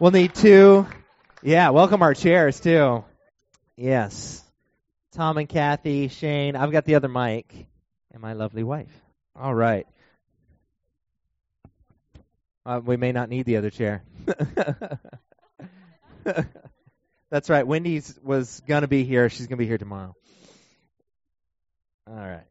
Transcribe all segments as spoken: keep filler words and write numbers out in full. We'll need two. Yeah, welcome our chairs, too. Yes. Tom and Kathy, Shane. I've got the other mic and my lovely wife. All right. Uh, we may not need the other chair. That's right. Wendy's was going to be here. She's going to be here tomorrow. All right.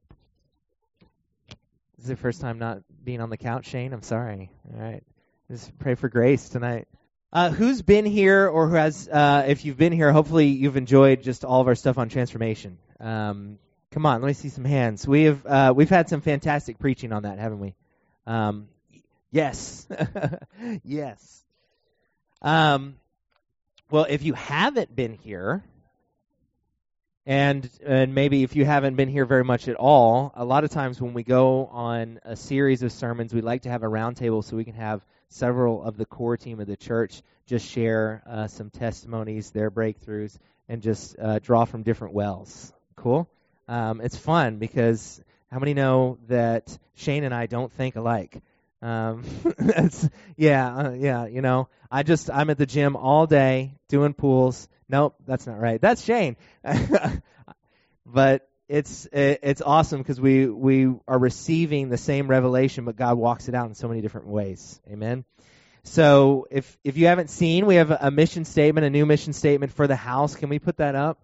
This is your first time not being on the couch, Shane. I'm sorry. All right. Just pray for grace tonight. Uh, who's been here or who has, uh, if you've been here, hopefully you've enjoyed just all of our stuff on transformation. Um, come on, let me see some hands. We have, uh, we've had some fantastic preaching on that, haven't we? Um, yes. Yes. Um, well, if you haven't been here, and and maybe if you haven't been here very much at all, a lot of times when we go on a series of sermons, we like to have a roundtable so we can have several of the core team of the church just share uh, some testimonies, their breakthroughs, and just uh, draw from different wells. Cool? Um, it's fun because how many know that Shane and I don't think alike? Um, that's, yeah, uh, yeah, you know, I just, I'm at the gym all day doing pools. Nope, that's not right. That's Shane. But it's, it, it's awesome because we, we are receiving the same revelation, but God walks it out in so many different ways. Amen. So if, if you haven't seen, we have a mission statement, a new mission statement for the house. Can we put that up?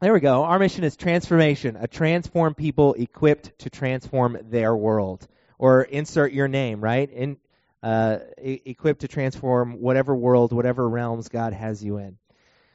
There we go. Our mission is transformation, a transform people equipped to transform their world. Or insert your name, right? In, uh, e- equipped to transform whatever world, whatever realms God has you in.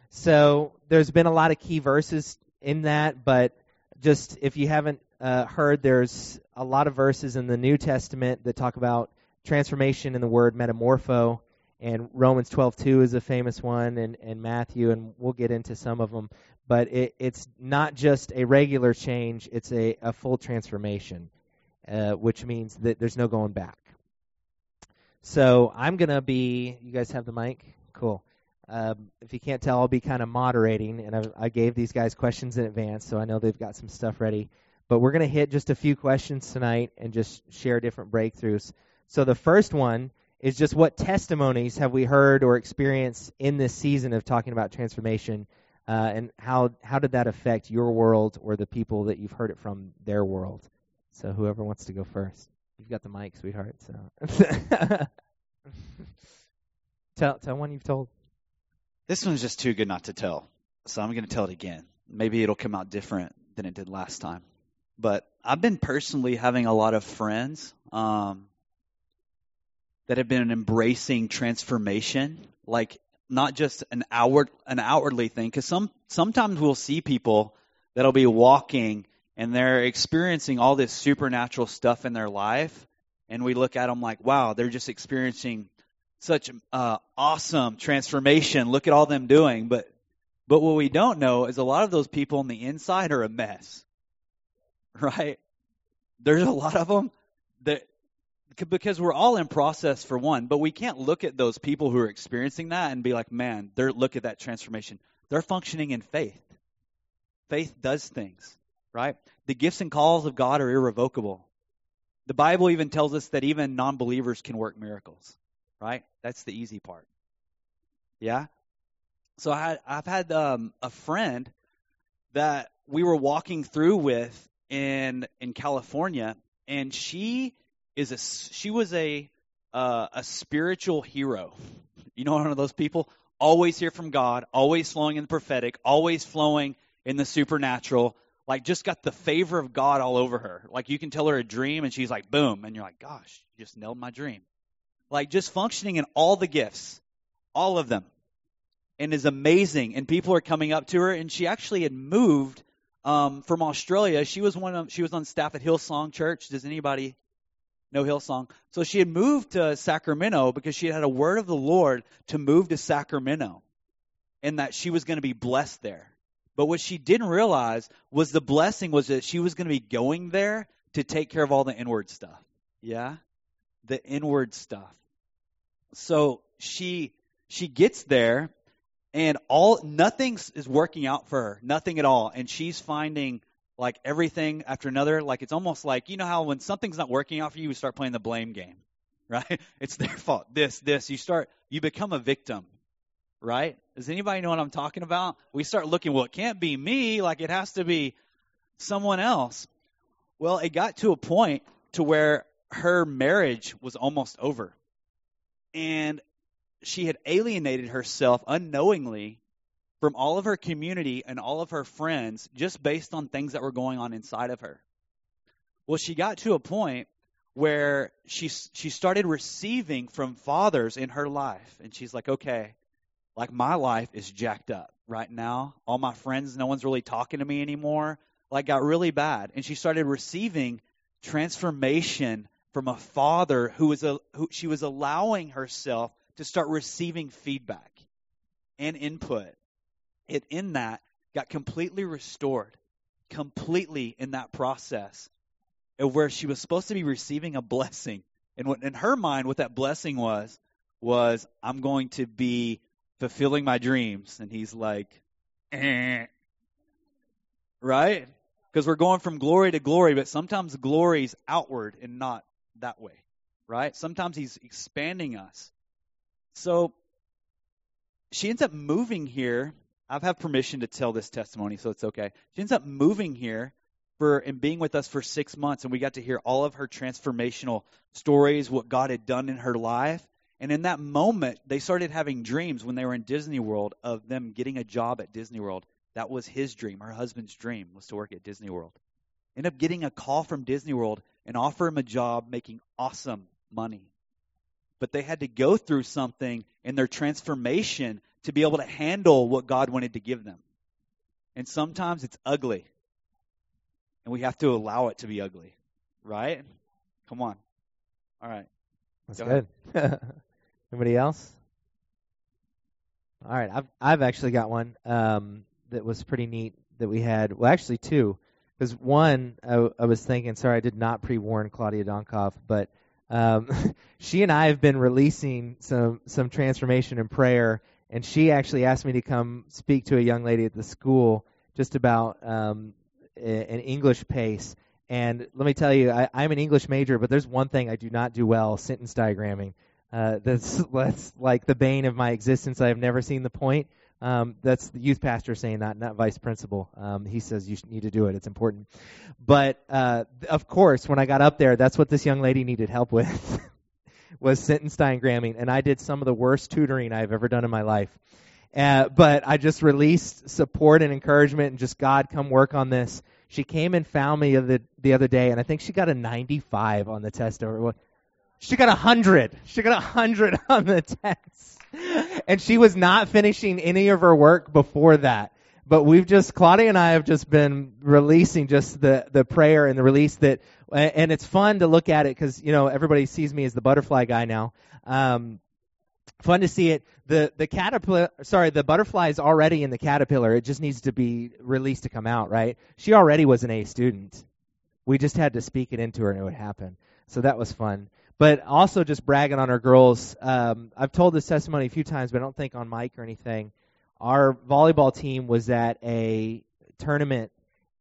So there's been a lot of key verses in that, but just if you haven't uh, heard, there's a lot of verses in the New Testament that talk about transformation in the word metamorpho, and Romans twelve two is a famous one, and, and Matthew, and we'll get into some of them. But it, it's not just a regular change, it's a, a full transformation. Uh, which means that there's no going back. So I'm going to be, you guys have the mic? Cool. Um, if you can't tell, I'll be kind of moderating, and I, I gave these guys questions in advance, so I know they've got some stuff ready. But we're going to hit just a few questions tonight and just share different breakthroughs. So the first one is just what testimonies have we heard or experienced in this season of talking about transformation, uh, and how how did that affect your world or the people that you've heard it from, their world? So whoever wants to go first, you've got the mic, sweetheart. So tell tell one you've told. This one's just too good not to tell, so I'm going to tell it again. Maybe it'll come out different than it did last time. But I've been personally having a lot of friends um, that have been embracing transformation, like not just an outward an outwardly thing. Because some sometimes we'll see people that'll be walking. And they're experiencing all this supernatural stuff in their life. And we look at them like, wow, they're just experiencing such uh, awesome transformation. Look at all them doing. But but what we don't know is a lot of those people on the inside are a mess, right? There's a lot of them that, because we're all in process for one, but we can't look at those people who are experiencing that and be like, man, they're look at that transformation. They're functioning in faith. Faith does things. Right? The gifts and calls of God are irrevocable. The Bible even tells us that even non-believers can work miracles. Right? That's the easy part. Yeah? So I had, I've had um, a friend that we were walking through with in in California, and she is a she was a uh, a spiritual hero. You know, one of those people always hear from God, always flowing in the prophetic, always flowing in the supernatural. Like, just got the favor of God all over her. Like, you can tell her a dream, and she's like, boom. And you're like, gosh, you just nailed my dream. Like, just functioning in all the gifts, all of them, and is amazing. And people are coming up to her, and she actually had moved um, from Australia. She was one of, she was on staff at Hillsong Church. Does anybody know Hillsong? So she had moved to Sacramento because she had had a word of the Lord to move to Sacramento and that she was going to be blessed there. But what she didn't realize was the blessing was that she was going to be going there to take care of all the inward stuff. Yeah? The inward stuff. So she she gets there and all nothing is working out for her. Nothing at all. And she's finding like everything after another. Like it's almost like, you know how when something's not working out for you, you start playing the blame game. right? It's their fault. This, this. You start, you become a victim, right? Does anybody know what I'm talking about? We start looking, well, it can't be me. Like, it has to be someone else. Well, it got to a point to where her marriage was almost over. And she had alienated herself unknowingly from all of her community and all of her friends just based on things that were going on inside of her. Well, she got to a point where she she started receiving from fathers in her life. And she's like, okay, like, my life is jacked up right now. All my friends, no one's really talking to me anymore. Like, got really bad. And she started receiving transformation from a father who was a, who she was allowing herself to start receiving feedback and input. It in that got completely restored, completely in that process of where she was supposed to be receiving a blessing. And what in her mind, what that blessing was, was I'm going to be fulfilling my dreams. And he's like, eh. Right? Because we're going from glory to glory, but sometimes glory's outward and not that way, right? Sometimes he's expanding us. So she ends up moving here. I have permission to tell this testimony, so it's okay. She ends up moving here for and being with us for six months, and we got to hear all of her transformational stories, what God had done in her life. And in that moment, they started having dreams when they were in Disney World of them getting a job at Disney World. That was his dream. Her husband's dream was to work at Disney World. End up getting a call from Disney World and offer him a job making awesome money. But they had to go through something in their transformation to be able to handle what God wanted to give them. And sometimes it's ugly. And we have to allow it to be ugly. Right? Come on. All right. That's go good. Anybody else? All right. I've, I've actually got one. Um, that was pretty neat that we had. Well, actually two, because one, I, I was thinking, sorry, I did not pre-warn Claudia Donkov, but um, she and I have been releasing some, some transformation in prayer, and she actually asked me to come speak to a young lady at the school just about um, an English pace. And let me tell you, I, I'm an English major, but there's one thing I do not do well, sentence diagramming. Uh, that's, that's like the bane of my existence. I have never seen the point. Um, that's the youth pastor saying that, not vice principal. Um, he says you need to do it. It's important. But, uh, of course, when I got up there, that's what this young lady needed help with, was sentence diagramming. And I did some of the worst tutoring I've ever done in my life. Uh, but I just released support and encouragement and just, God, come work on this. She came and found me the, the other day, and I think she got a ninety-five on the test. Over. She got a hundred. She got a hundred on the test. And she was not finishing any of her work before that. But we've just, Claudia and I have just been releasing just the, the prayer and the release that, and it's fun to look at it because, you know, everybody sees me as the butterfly guy now. Um, fun to see it. The, the caterpillar, sorry, the butterfly is already in the caterpillar. It just needs to be released to come out, right? She already was an A student. We just had to speak it into her and it would happen. So that was fun. But also just bragging on our girls. Um, I've told this testimony a few times, but I don't think on mic or anything. Our volleyball team was at a tournament,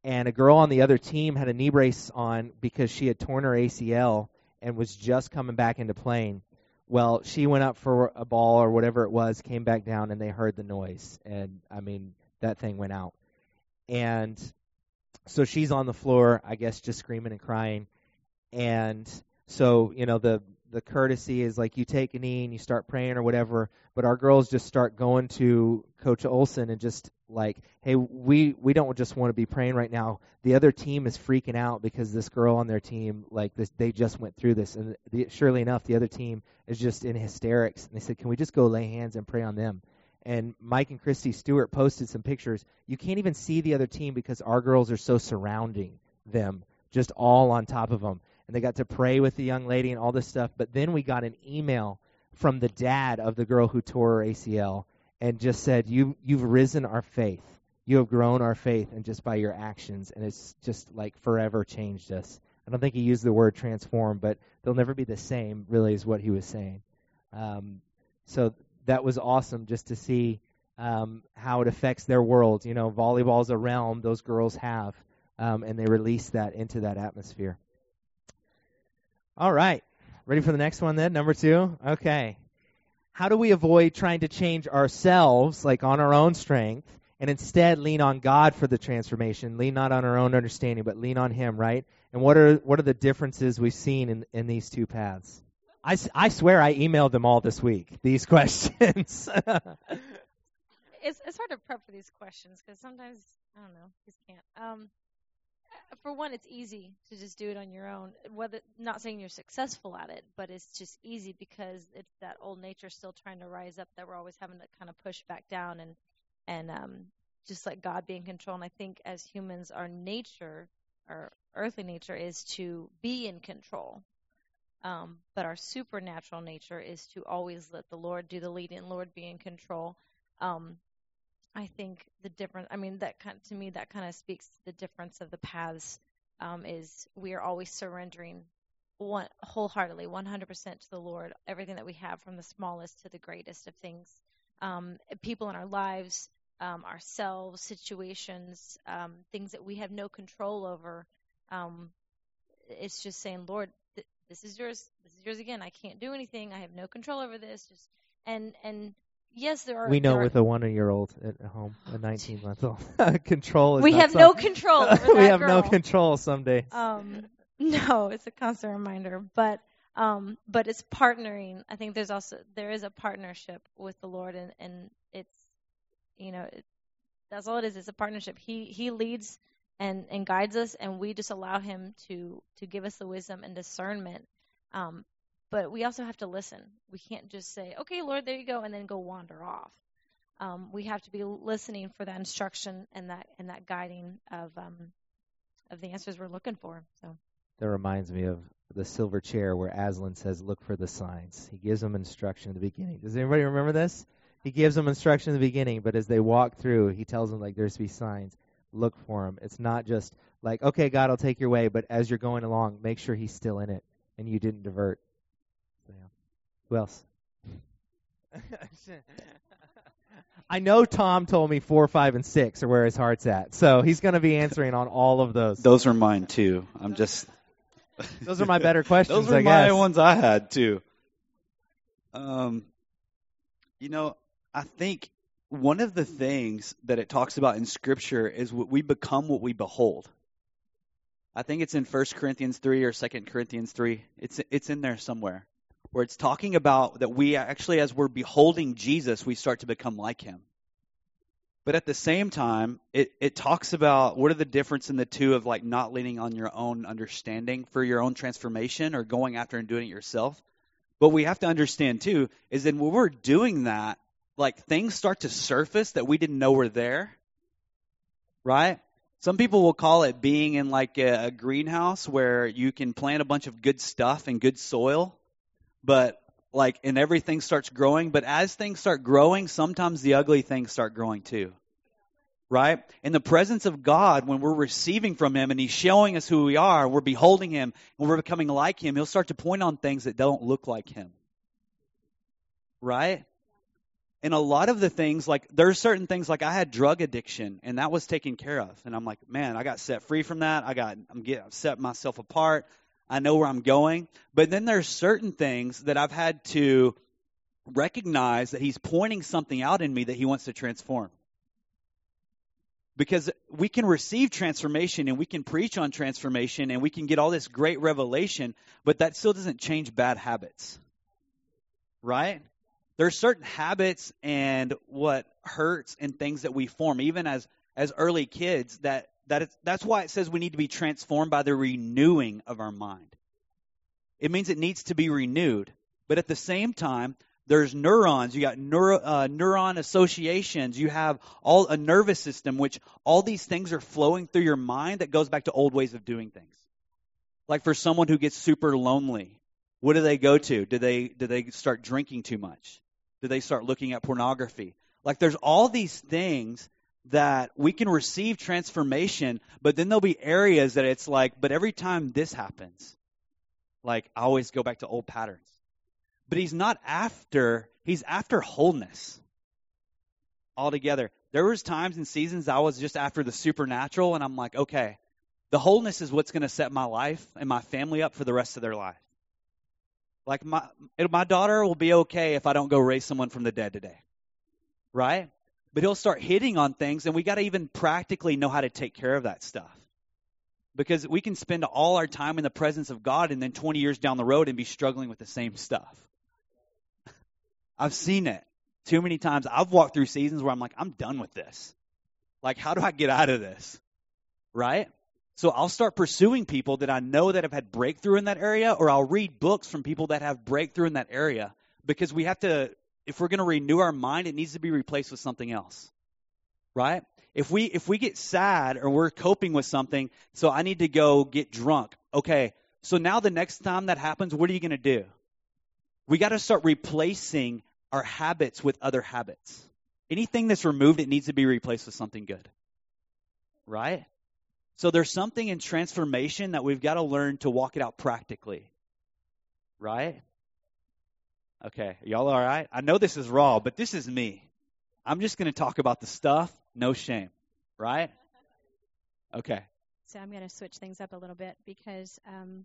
and a girl on the other team had a knee brace on because she had torn her A C L and was just coming back into playing. Well, she went up for a ball or whatever it was, came back down, and they heard the noise. And, I mean, that thing went out. And so she's on the floor, I guess, just screaming and crying. And so, you know, the, the courtesy is like you take a knee and you start praying or whatever, but our girls just start going to Coach Olson and just like, hey, we, we don't just want to be praying right now. The other team is freaking out because this girl on their team, like this, they just went through this. And the, surely enough, the other team is just in hysterics. And they said, can we just go lay hands and pray on them? And Mike and Christy Stewart posted some pictures. You can't even see the other team because our girls are so surrounding them, just all on top of them. And they got to pray with the young lady and all this stuff. But then we got an email from the dad of the girl who tore her A C L and just said, you, you've risen our faith. You have grown our faith, and just by your actions. And it's just like forever changed us. I don't think he used the word transform, but they'll never be the same, really, is what he was saying. Um, so that was awesome just to see um, how it affects their world. You know, volleyball's a realm those girls have, um, and they release that into that atmosphere. All right. Ready for the next one then? Number two? Okay. How do we avoid trying to change ourselves, like on our own strength, and instead lean on God for the transformation? Lean not on our own understanding, but lean on Him, right? And what are what are the differences we've seen in, in these two paths? I, I swear I emailed them all this week, these questions. It's, it's hard to prep for these questions because sometimes, I don't know, you can't. Um, for one, it's easy to just do it on your own. Whether not saying you're successful at it, but it's just easy because it's that old nature still trying to rise up that we're always having to kind of push back down and, and um, just let God be in control. And I think as humans, our nature, our earthly nature is to be in control. Um, but our supernatural nature is to always let the Lord do the leading and Lord be in control. Um, I think the difference, I mean, that kind of, to me, that kind of speaks to the difference of the paths um, is we are always surrendering one, wholeheartedly, one hundred percent to the Lord, everything that we have from the smallest to the greatest of things. Um, people in our lives, um, ourselves, situations, um, things that we have no control over. Um, it's just saying, Lord, th- this is yours. This is yours again. I can't do anything. I have no control over this. Just and and. Yes, there are. We know with are, a one-year-old at home, a nineteen-month-old, control is. We have some, no control. Over that we have girl. no control someday. Um, no, it's a constant reminder, but um, but it's partnering. I think there's also there is a partnership with the Lord, and, and it's you know it, that's all it is. It's a partnership. He he leads and, and guides us, and we just allow Him to to give us the wisdom and discernment. Um, But we also have to listen. We can't just say, okay, Lord, there you go, and then go wander off. Um, we have to be listening for that instruction and that and that guiding of um, of the answers we're looking for. So that reminds me of the silver chair where Aslan says, look for the signs. He gives them instruction in the beginning. Does anybody remember this? He gives them instruction in the beginning, but as they walk through, he tells them, like, there's to be signs. Look for them. It's not just like, okay, God, I'll take your way, but as you're going along, make sure He's still in it and you didn't divert. Who else? I know Tom told me four, five, and six are where his heart's at, so he's going to be answering on all of those. Those are mine too. I'm just. Those are my better questions. Those are I my guess. ones I had too. Um, you know, I think one of the things that it talks about in Scripture is what we become what we behold. I think it's in First Corinthians three or Second Corinthians three. It's it's in there somewhere, where it's talking about that we actually, as we're beholding Jesus, we start to become like Him. But at the same time, it, it talks about what are the difference in the two of, like, not leaning on your own understanding for your own transformation or going after and doing it yourself. But we have to understand, too, is that when we're doing that, like, things start to surface that we didn't know were there, right? Some people will call it being in, like, a, a greenhouse where you can plant a bunch of good stuff and good soil, but like, and everything starts growing. But as things start growing, sometimes the ugly things start growing too, right? In the presence of God, when we're receiving from Him and He's showing us who we are, we're beholding Him and we're becoming like Him, He'll start to point on things that don't look like Him, right? And a lot of the things, like, there's certain things, like, I had drug addiction and that was taken care of. And I'm like, man, I got set free from that. I got, I'm getting, I've set myself apart. I know where I'm going. But then there's certain things that I've had to recognize that He's pointing something out in me that He wants to transform. Because we can receive transformation and we can preach on transformation and we can get all this great revelation, but that still doesn't change bad habits, right? There's certain habits and what hurts and things that we form, even as, as early kids, that That is, that's why it says we need to be transformed by the renewing of our mind. It means it needs to be renewed. But at the same time, there's neurons. You got neuro, uh, neuron associations. You have all a nervous system, which all these things are flowing through your mind that goes back to old ways of doing things. Like for someone who gets super lonely, what do they go to? Do they, do they start drinking too much? Do they start looking at pornography? Like there's all these things that we can receive transformation, but then there'll be areas that it's like, but every time this happens, like I always go back to old patterns. But He's not after, He's after wholeness altogether. There was times and seasons I was just after the supernatural, and I'm like, okay, the wholeness is what's going to set my life and my family up for the rest of their life. Like my my daughter will be okay if I don't go raise someone from the dead today, right? But he'll start hitting on things, and we got to even practically know how to take care of that stuff. Because we can spend all our time in the presence of God and then twenty years down the road and be struggling with the same stuff. I've seen it too many times. I've walked through seasons where I'm like, I'm done with this. Like, how do I get out of this? Right? So I'll start pursuing people that I know that have had breakthrough in that area, or I'll read books from people that have breakthrough in that area, because we have to, if we're going to renew our mind, it needs to be replaced with something else, right? If we if we get sad or we're coping with something, so I need to go get drunk. Okay, so now the next time that happens, what are you going to do? We got to start replacing our habits with other habits. Anything that's removed, it needs to be replaced with something good, right? So there's something in transformation that we've got to learn to walk it out practically, right? Okay, y'all all right? I know this is raw, but this is me. I'm just going to talk about the stuff, no shame, right? Okay. So I'm going to switch things up a little bit because um,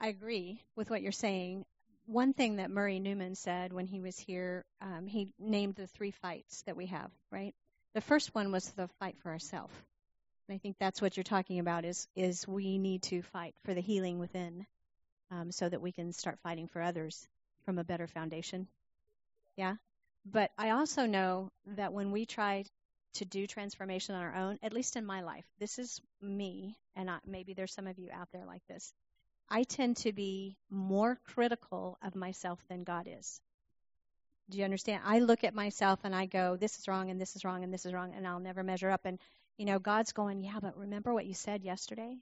I agree with what you're saying. One thing that Murray Newman said when he was here, um, he named the three fights that we have, right? The first one was the fight for ourselves. And I think that's what you're talking about is is we need to fight for the healing within um, so that we can start fighting for others from a better foundation. Yeah. But I also know that when we try to do transformation on our own, at least in my life, this is me, and I, maybe there's some of you out there like this, I tend to be more critical of myself than God is. Do you understand? I look at myself and I go, this is wrong and this is wrong and this is wrong, and I'll never measure up. And you know, God's going, yeah, but remember what you said yesterday?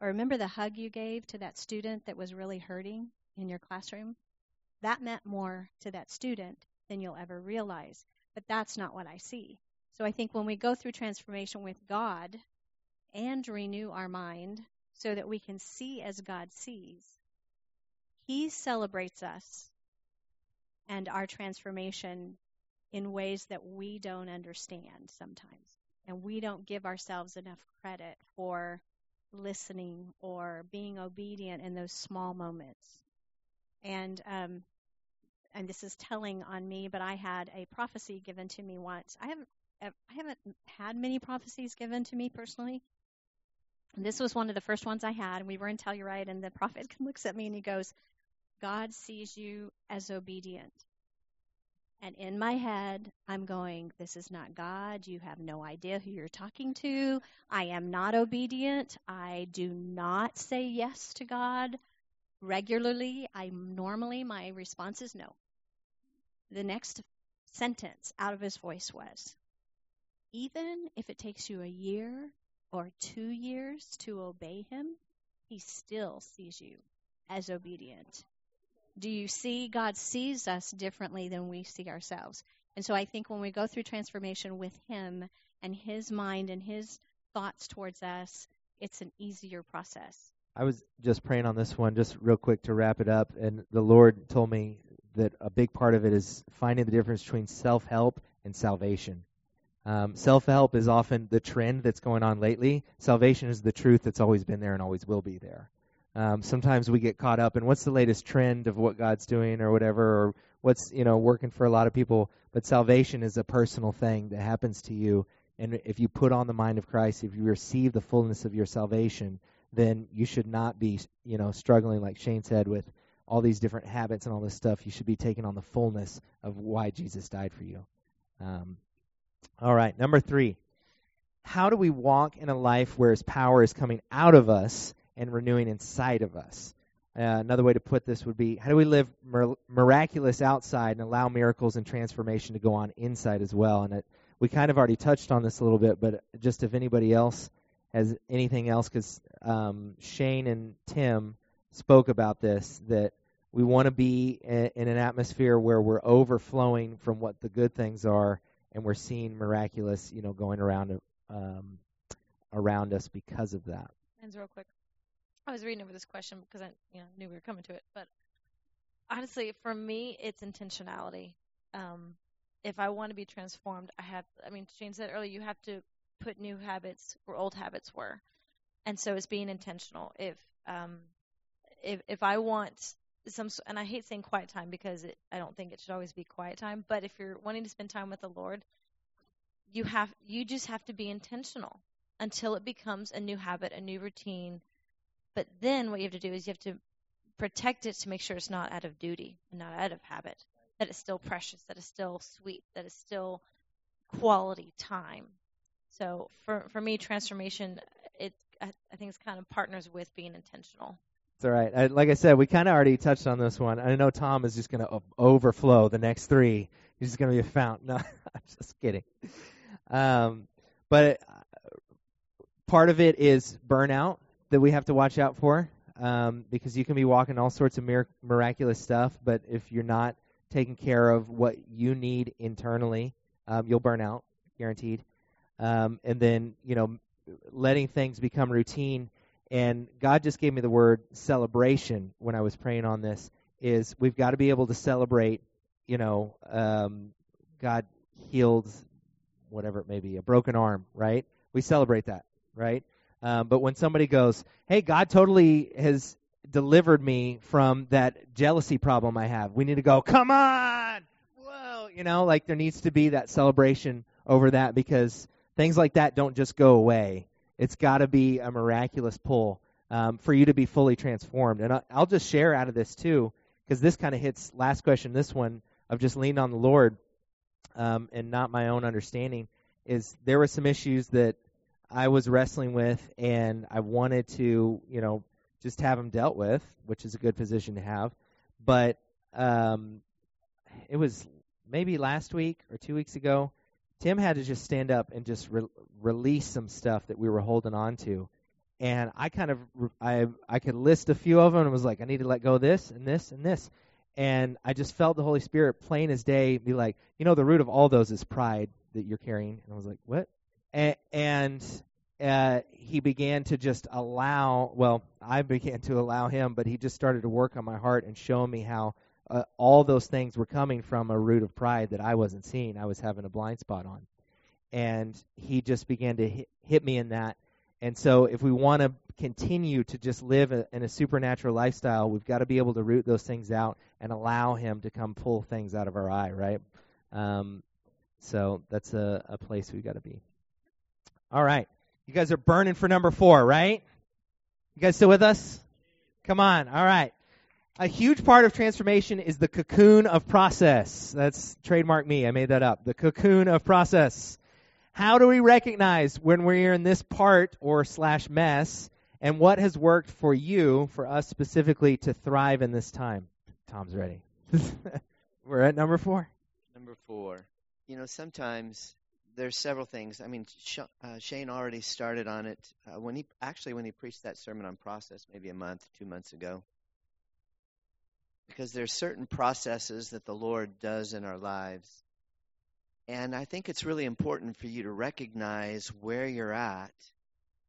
Or remember the hug you gave to that student that was really hurting in your classroom? That meant more to that student than you'll ever realize. But that's not what I see. So I think when we go through transformation with God and renew our mind so that we can see as God sees, He celebrates us and our transformation in ways that we don't understand sometimes. And we don't give ourselves enough credit for listening or being obedient in those small moments. And um, and this is telling on me, but I had a prophecy given to me once. I haven't I haven't had many prophecies given to me personally. And this was one of the first ones I had. And we were in Telluride, and the prophet looks at me and he goes, "God sees you as obedient." And in my head, I'm going, this is not God. You have no idea who you're talking to. I am not obedient. I do not say yes to God regularly. I normally, my response is no. The next sentence out of his voice was, even if it takes you a year or two years to obey him, he still sees you as obedient. Do you see? God sees us differently than we see ourselves. And so I think when we go through transformation with him and his mind and his thoughts towards us, it's an easier process. I was just praying on this one, just real quick to wrap it up. And the Lord told me that a big part of it is finding the difference between self-help and salvation. Um, self-help is often the trend that's going on lately. Salvation is the truth that's always been there and always will be there. Um, sometimes we get caught up in what's the latest trend of what God's doing or whatever, or what's, you know, working for a lot of people. But salvation is a personal thing that happens to you. And if you put on the mind of Christ, if you receive the fullness of your salvation, then you should not be, you know, struggling, like Shane said, with all these different habits and all this stuff. You should be taking on the fullness of why Jesus died for you. Um, all right. Number three, how do we walk in a life where his power is coming out of us and renewing inside of us? Uh, another way to put this would be, how do we live mir- miraculous outside and allow miracles and transformation to go on inside as well? And it, we kind of already touched on this a little bit, but just if anybody else has anything else, because um, Shane and Tim spoke about this, that we want to be a- in an atmosphere where we're overflowing from what the good things are, and we're seeing miraculous, you know, going around um, around us because of that. Ends real quick. I was reading over this question because I you know, knew we were coming to it. But honestly, for me, it's intentionality. Um, if I want to be transformed, I have, I mean, Shane said earlier, you have to put new habits where old habits were. And so it's being intentional. If um, if, if I want some, and I hate saying quiet time because it, I don't think it should always be quiet time, but if you're wanting to spend time with the Lord, you have, you just have to be intentional until it becomes a new habit, a new routine. But then what you have to do is you have to protect it to make sure it's not out of duty and not out of habit, that it's still precious, that it's still sweet, that it's still quality time. So for for me, transformation, it I, I think it's kind of partners with being intentional. That's all right. I, like I said, we kind of already touched on this one. I know Tom is just going to overflow the next three. He's just going to be a fountain. No, I'm just kidding. Um, but part of it is burnout that we have to watch out for, um, because you can be walking all sorts of mir- miraculous stuff, but if you're not taking care of what you need internally, um, you'll burn out, guaranteed. Um, and then, you know, letting things become routine. And God just gave me the word celebration when I was praying on this, is we've got to be able to celebrate, you know, um, God healed whatever it may be, a broken arm, right? We celebrate that, right? Um, but when somebody goes, hey, God totally has delivered me from that jealousy problem I have, we need to go, come on, whoa, you know, like there needs to be that celebration over that, because things like that don't just go away. It's got to be a miraculous pull um, for you to be fully transformed. And I'll just share out of this too, because this kind of hits last question, this one, of just leaning on the Lord um, and not my own understanding, is there were some issues that I was wrestling with, and I wanted to, you know, just have them dealt with, which is a good position to have. But um, it was maybe last week or two weeks ago, Tim had to just stand up and just re- release some stuff that we were holding on to. And I kind of, I I could list a few of them and was like, I need to let go of this and this and this. And I just felt the Holy Spirit plain as day be like, you know, the root of all those is pride that you're carrying. And I was like, what? A- and uh, he began to just allow, well, I began to allow him, but he just started to work on my heart and show me how Uh, all those things were coming from a root of pride that I wasn't seeing. I was having a blind spot on. And he just began to hit, hit me in that. And so if we want to continue to just live a, in a supernatural lifestyle, we've got to be able to root those things out and allow him to come pull things out of our eye, right? Um, so that's a, a place we've got to be. All right. You guys are burning for number four, right? You guys still with us? Come on. All right. A huge part of transformation is the cocoon of process. That's trademark me. I made that up. The cocoon of process. How do we recognize when we're in this part or slash mess, and what has worked for you, for us specifically, to thrive in this time? Tom's ready. We're at number four. Number four. You know, sometimes there's several things. I mean, Sh- uh, Shane already started on it uh, when he actually when he preached that sermon on process maybe a month, two months ago. Because there's certain processes that the Lord does in our lives. And I think it's really important for you to recognize where you're at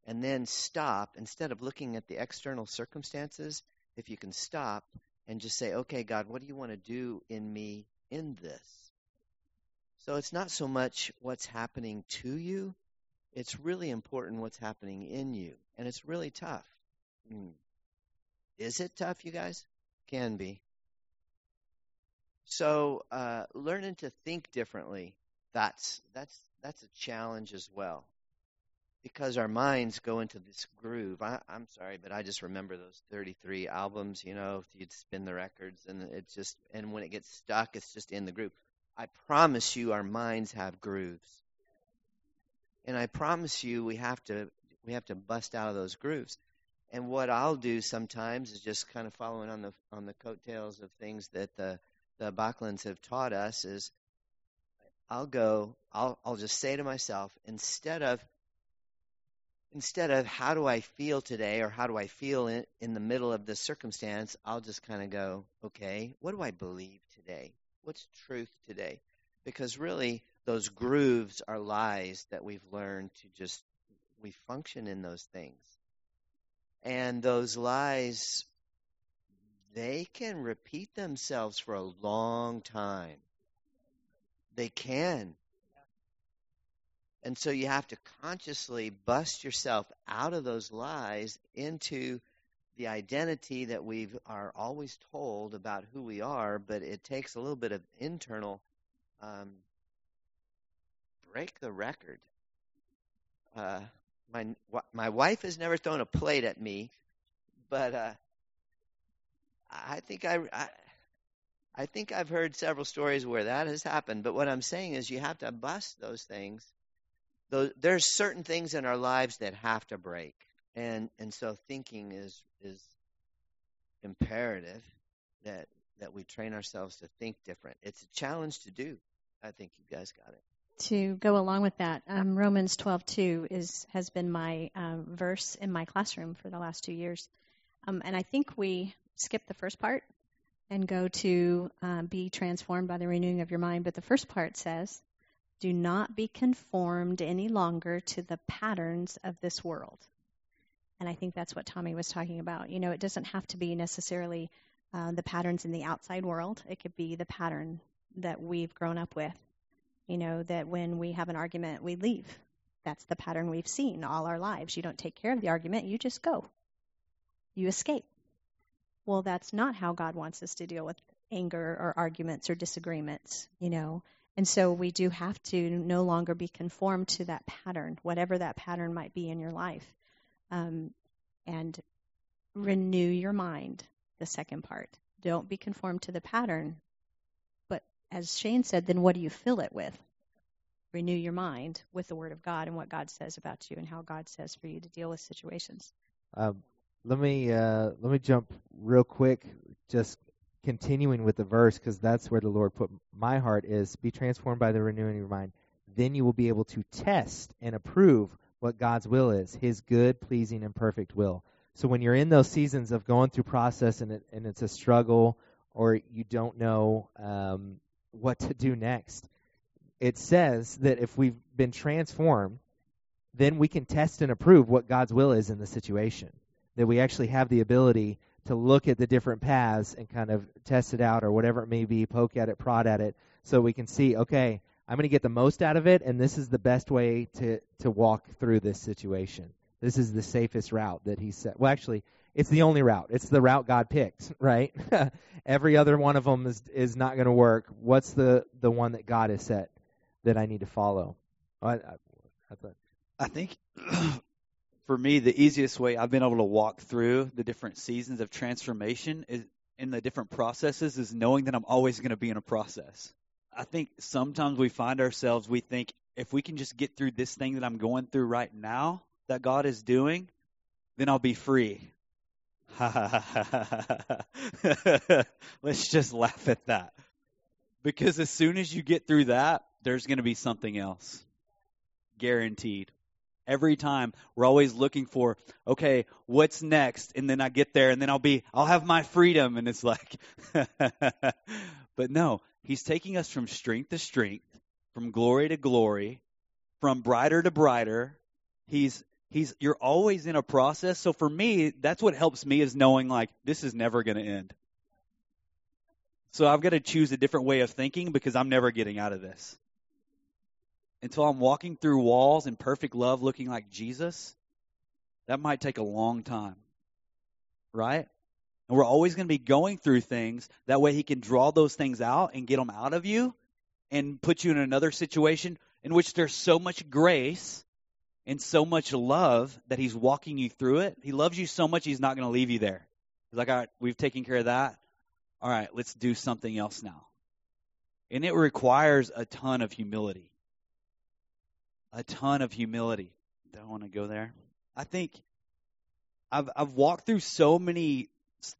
and then stop. Instead of looking at the external circumstances, if you can stop and just say, okay, God, what do you want to do in me in this? So it's not so much what's happening to you. It's really important what's happening in you. And it's really tough. Mm. Is it tough, you guys? Can be. So uh, learning to think differently, that's that's that's a challenge as well, because our minds go into this groove. I, I'm sorry, but I just remember those thirty-three albums, you know, you'd spin the records, and it's just, and when it gets stuck, it's just in the groove. I promise you our minds have grooves. And I promise you we have to we have to bust out of those grooves. And what I'll do sometimes is just kind of following on the on the coattails of things that the the Backlunds have taught us is I'll go I'll I'll just say to myself, instead of instead of how do I feel today or how do I feel in, in the middle of this circumstance, I'll just kind of go, okay, what do I believe today? What's truth today? Because really those grooves are lies that we've learned to just we function in those things. And those lies, they can repeat themselves for a long time. They can. And so you have to consciously bust yourself out of those lies into the identity that we are always told about who we are, but it takes a little bit of internal um, break the record. Uh, my my wife has never thrown a plate at me, but uh, I think I, I I think I've heard several stories where that has happened. But what I'm saying is, you have to bust those things. Those, there's certain things in our lives that have to break, and and so thinking is is imperative that that we train ourselves to think different. It's a challenge to do. I think you guys got it. To go along with that, um, Romans twelve two is has been my uh, verse in my classroom for the last two years, um, and I think we skip the first part and go to um, be transformed by the renewing of your mind. But the first part says, "Do not be conformed any longer to the patterns of this world." And I think that's what Tommy was talking about. You know, it doesn't have to be necessarily uh, the patterns in the outside world. It could be the pattern that we've grown up with. You know, that when we have an argument, we leave. That's the pattern we've seen all our lives. You don't take care of the argument. You just go. You escape. Well, that's not how God wants us to deal with anger or arguments or disagreements, you know. And so we do have to no longer be conformed to that pattern, whatever that pattern might be in your life. Um, and renew your mind, the second part. Don't be conformed to the pattern. As Shane said, then what do you fill it with? Renew your mind with the Word of God and what God says about you and how God says for you to deal with situations. Um, let me uh, let me jump real quick, just continuing with the verse, because that's where the Lord put my heart is, be transformed by the renewing of your mind. Then you will be able to test and approve what God's will is, His good, pleasing, and perfect will. So when you're in those seasons of going through process and, it, and it's a struggle or you don't know um, what to do next. It says that if we've been transformed, then we can test and approve what God's will is in the situation, that we actually have the ability to look at the different paths and kind of test it out or whatever it may be, poke at it, prod at it, so we can see, okay, I'm going to get the most out of it, and this is the best way to, to walk through this situation. This is the safest route that He said. Well, actually, it's the only route. It's the route God picked, right? Every other one of them is, is not going to work. What's the, the one that God has set that I need to follow? I, I, I, thought. I think for me, the easiest way I've been able to walk through the different seasons of transformation is in the different processes is knowing that I'm always going to be in a process. I think sometimes we find ourselves, we think, if we can just get through this thing that I'm going through right now that God is doing, then I'll be free. Let's just laugh at that, because as soon as you get through that, there's going to be something else, guaranteed. Every time we're always looking for, okay, what's next? And then I get there, and then I'll be, I'll have my freedom, and it's like, but no, He's taking us from strength to strength, from glory to glory, from brighter to brighter. He's He's, you're always in a process. So for me, that's what helps me is knowing, like, this is never going to end. So I've got to choose a different way of thinking because I'm never getting out of this. Until I'm walking through walls in perfect love looking like Jesus, that might take a long time, right? And we're always going to be going through things. That way He can draw those things out and get them out of you and put you in another situation in which there's so much grace and so much love that He's walking you through it. He loves you so much, He's not going to leave you there. He's like, all right, we've taken care of that. All right, let's do something else now. And it requires a ton of humility. A ton of humility. Don't want to go there. I think I've I've walked through so many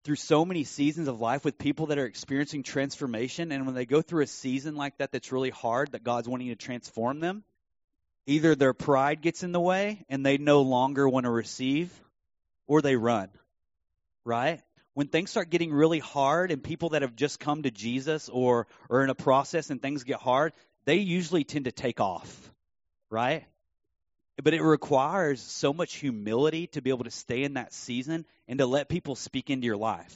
through so many seasons of life with people that are experiencing transformation, and when they go through a season like that that's really hard, that God's wanting to transform them, either their pride gets in the way and they no longer want to receive, or they run, right? When things start getting really hard and people that have just come to Jesus or are in a process and things get hard, they usually tend to take off, right? But it requires so much humility to be able to stay in that season and to let people speak into your life,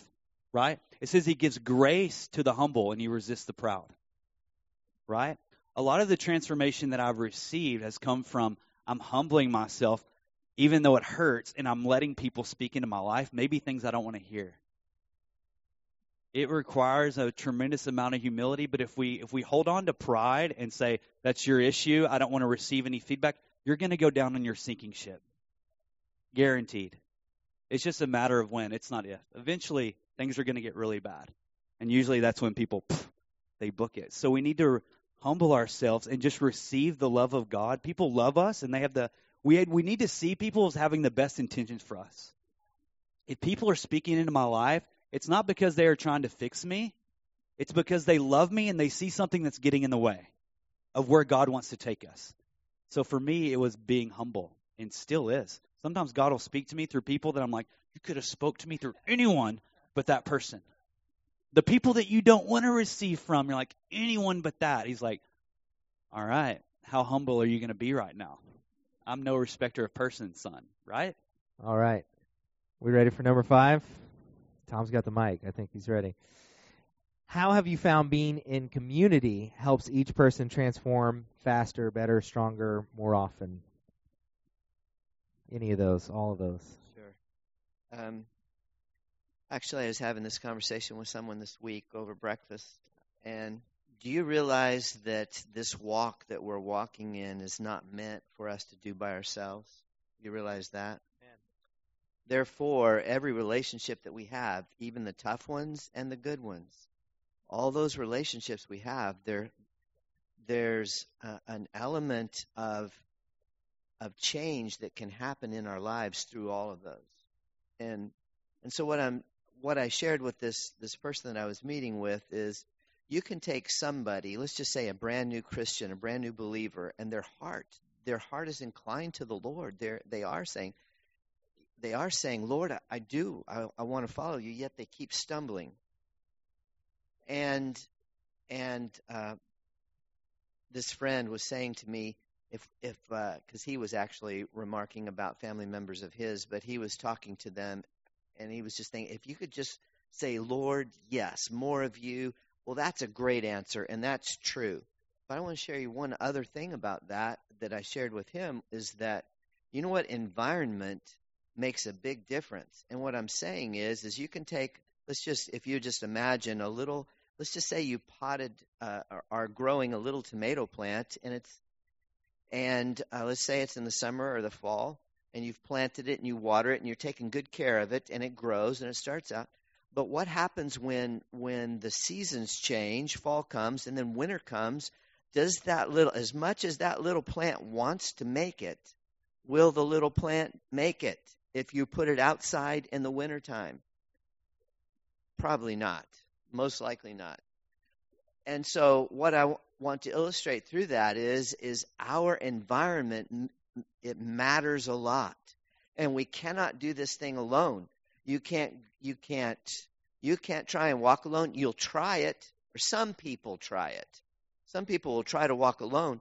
right? It says He gives grace to the humble and He resists the proud, right? A lot of the transformation that I've received has come from I'm humbling myself even though it hurts, and I'm letting people speak into my life, maybe things I don't want to hear. It requires a tremendous amount of humility, but if we if we hold on to pride and say, that's your issue, I don't want to receive any feedback, you're going to go down on your sinking ship. Guaranteed. It's just a matter of when. It's not if. Eventually, things are going to get really bad. And usually that's when people, pff, they book it. So we need to humble ourselves and just receive the love of God. People love us, and they have the, we had, we need to see people as having the best intentions for us. If people are speaking into my life, it's not because they are trying to fix me. It's because they love me and they see something that's getting in the way of where God wants to take us. So for me, it was being humble, and still is. Sometimes God will speak to me through people that I'm like, you could have spoke to me through anyone but that person. The people that you don't want to receive from, you're like, anyone but that. He's like, all right, how humble are you going to be right now? I'm no respecter of persons, son, right? All right. We ready for number five? Tom's got the mic. I think he's ready. How have you found being in community helps each person transform faster, better, stronger, more often? Any of those, all of those. Sure. Um, actually, I was having this conversation with someone this week over breakfast. And do you realize that this walk that we're walking in is not meant for us to do by ourselves? You realize that? Therefore, every relationship that we have, even the tough ones and the good ones, all those relationships we have, there, there's uh, an element of of change that can happen in our lives through all of those. And and so what I'm what I shared with this this person that I was meeting with is, you can take somebody, let's just say a brand new Christian, a brand new believer, and their heart, their heart is inclined to the Lord. They're, they are saying. They are saying, Lord, I, I do. I, I want to follow you, yet they keep stumbling. And and uh, this friend was saying to me, if if because uh, he was actually remarking about family members of his, but he was talking to them, and he was just saying, if you could just say, Lord, yes, more of you, well, that's a great answer, and that's true. But I want to share you one other thing about that that I shared with him is that, you know what, environment makes a big difference. And what I'm saying is, is you can take, let's just, if you just imagine a little, let's just say you potted, uh, are, are growing a little tomato plant, and it's, and uh, let's say it's in the summer or the fall, and you've planted it and you water it and you're taking good care of it, and it grows and it starts out. But what happens when, when the seasons change, fall comes and then winter comes, does that little, as much as that little plant wants to make it, will the little plant make it? If you put it outside in the wintertime, probably not, most likely not. And so what I w- want to illustrate through that is, is our environment, it matters a lot. And we cannot do this thing alone. You can't, you can't, you can't try and walk alone. You'll try it, or some people try it. Some people will try to walk alone.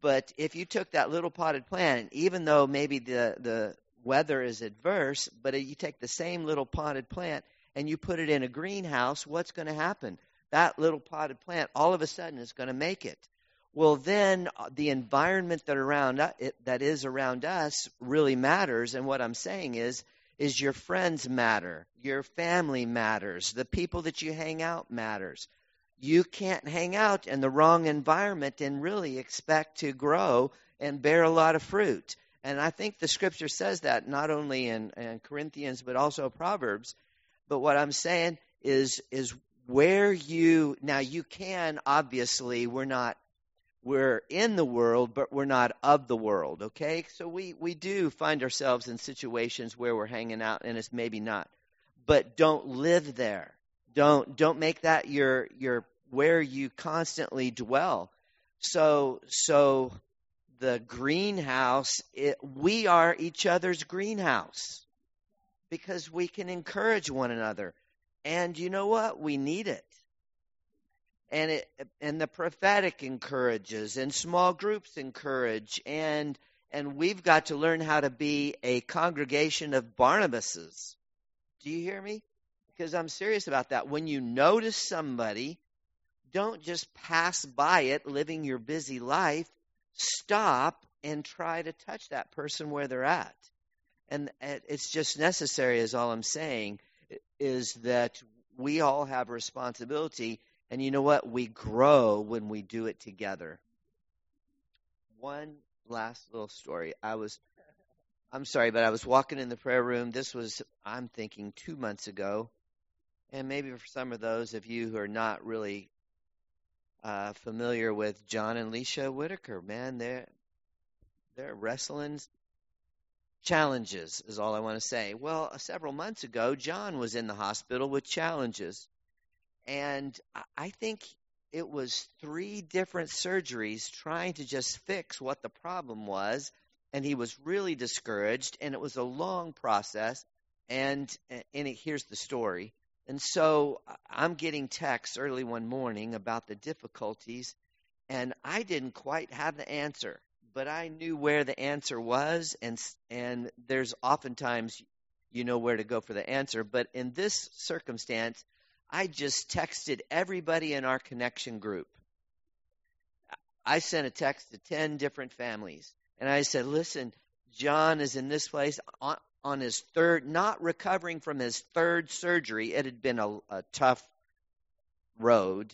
But if you took that little potted plant, even though maybe the, the, weather is adverse, but you take the same little potted plant and you put it in a greenhouse, what's going to happen? That little potted plant all of a sudden is going to make it. Well, then the environment that around it, that is around us really matters. And what I'm saying is, is your friends matter. Your family matters. The people that you hang out matters. You can't hang out in the wrong environment and really expect to grow and bear a lot of fruit. And I think the scripture says that not only in, in Corinthians, but also Proverbs. But what I'm saying is, is where you, now you can, obviously, we're not, we're in the world, but we're not of the world, okay? So we, we do find ourselves in situations where we're hanging out and it's maybe not, but don't live there. Don't, don't make that your, your, where you constantly dwell. So, so, the greenhouse, it, we are each other's greenhouse because we can encourage one another. And you know what? We need it. And it, and the prophetic encourages, and small groups encourage, and and we've got to learn how to be a congregation of Barnabases. Do you hear me? Because I'm serious about that. When you notice somebody, don't just pass by it living your busy life. Stop and try to touch that person where they're at. And it's just necessary, is all I'm saying, is that we all have responsibility. And you know what? We grow when we do it together. One last little story. I was, I'm sorry, but I was walking in the prayer room. This was, I'm thinking, two months ago. And maybe for some of those of you who are not really uh, familiar with John and Leisha Whitaker, man, they're, they're wrestling challenges is all I want to say. Well, several months ago, John was in the hospital with challenges. And I think it was three different surgeries trying to just fix what the problem was. And he was really discouraged. And it was a long process. And, and it, here's the story. And so I'm getting texts early one morning about the difficulties, and I didn't quite have the answer, but I knew where the answer was, and and there's oftentimes you know where to go for the answer. But in this circumstance, I just texted everybody in our connection group. I sent a text to ten different families, and I said, listen, John is in this place on, on his third, not recovering from his third surgery. It had been a, a tough road.